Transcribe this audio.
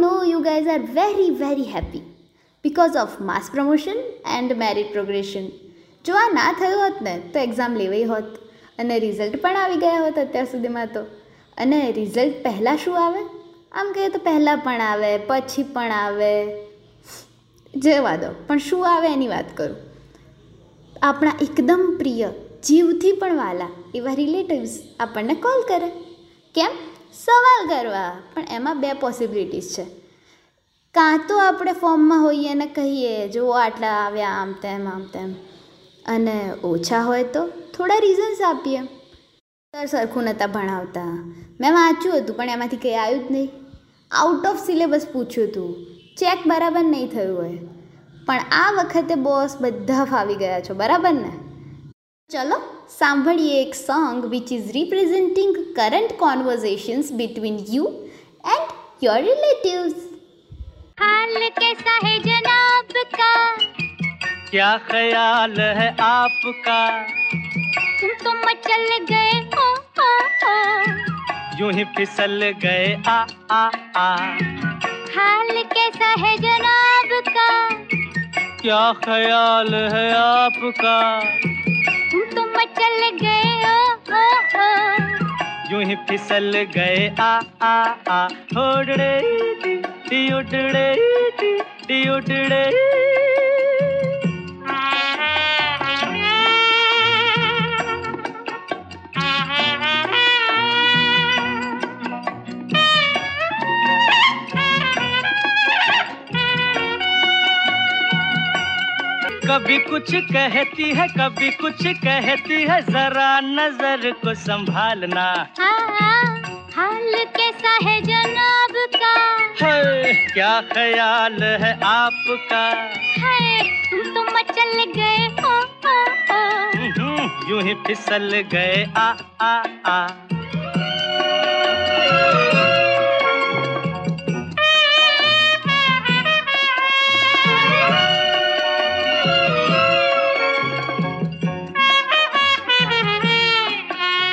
know you guys are very, very happy because of mass promotion and merit progression. જો આ ના થયું હોત ને તો એક્ઝામ લેવાઈ હોત અને રિઝલ્ટ પણ આવી ગયા હોત અત્યાર સુધીમાં તો. અને રિઝલ્ટ પહેલાં શું આવે? આમ કહીએ તો પહેલાં પણ આવે, પછી પણ આવે, જવા દો, પણ શું આવે એની વાત કરું. આપણા એકદમ પ્રિય, જીવથી પણ વાલા એવા રિલેટિવ્સ આપણને કોલ કરે. કેમ? સવાલ કરવા. પણ એમાં બે પોસિબિલિટીઝ છે. કાં તો આપણે ફોર્મમાં હોઈએ અને કહીએ જો આટલા આવ્યા આમ તેમ આમ તેમ, અને ઓછા હોય તો થોડા રીઝન્સ આપીએ. સર સરખું નહોતા ભણાવતા, મેં વાંચ્યું હતું પણ એમાંથી કંઈ આવ્યું જ નહીં, આઉટ ઓફ સિલેબસ પૂછ્યું હતું, ચેક બરાબર નહીં થયું હોય. પણ આ વખતે બોસ બધા ફાવી ગયા છો, બરાબર ને? ચલો સાંભળીએ એક song which is representing current conversations between you and your relatives. હાલ કેસા હે જનાબ કા, ક્યા ખ્યાલ હે આપકા, तुम तो मचल गए हो, यूं ही फिसल गए आ आ आ. हाल कैसा है जनाब का, क्या ख्याल है आपका, तुम तो मचल गए हो, यूं ही फिसल गए आ आ आ. उड़ड़े डी उड़ड़े डी उड़ड़े. कभी कुछ कहती है, कभी कुछ कहती है, जरा नजर को संभालना. हाल कैसा है जनाब का, है क्या ख्याल है आपका, है तुम तो मचल गए हो, यूं ही फिसल गए आ आ आ.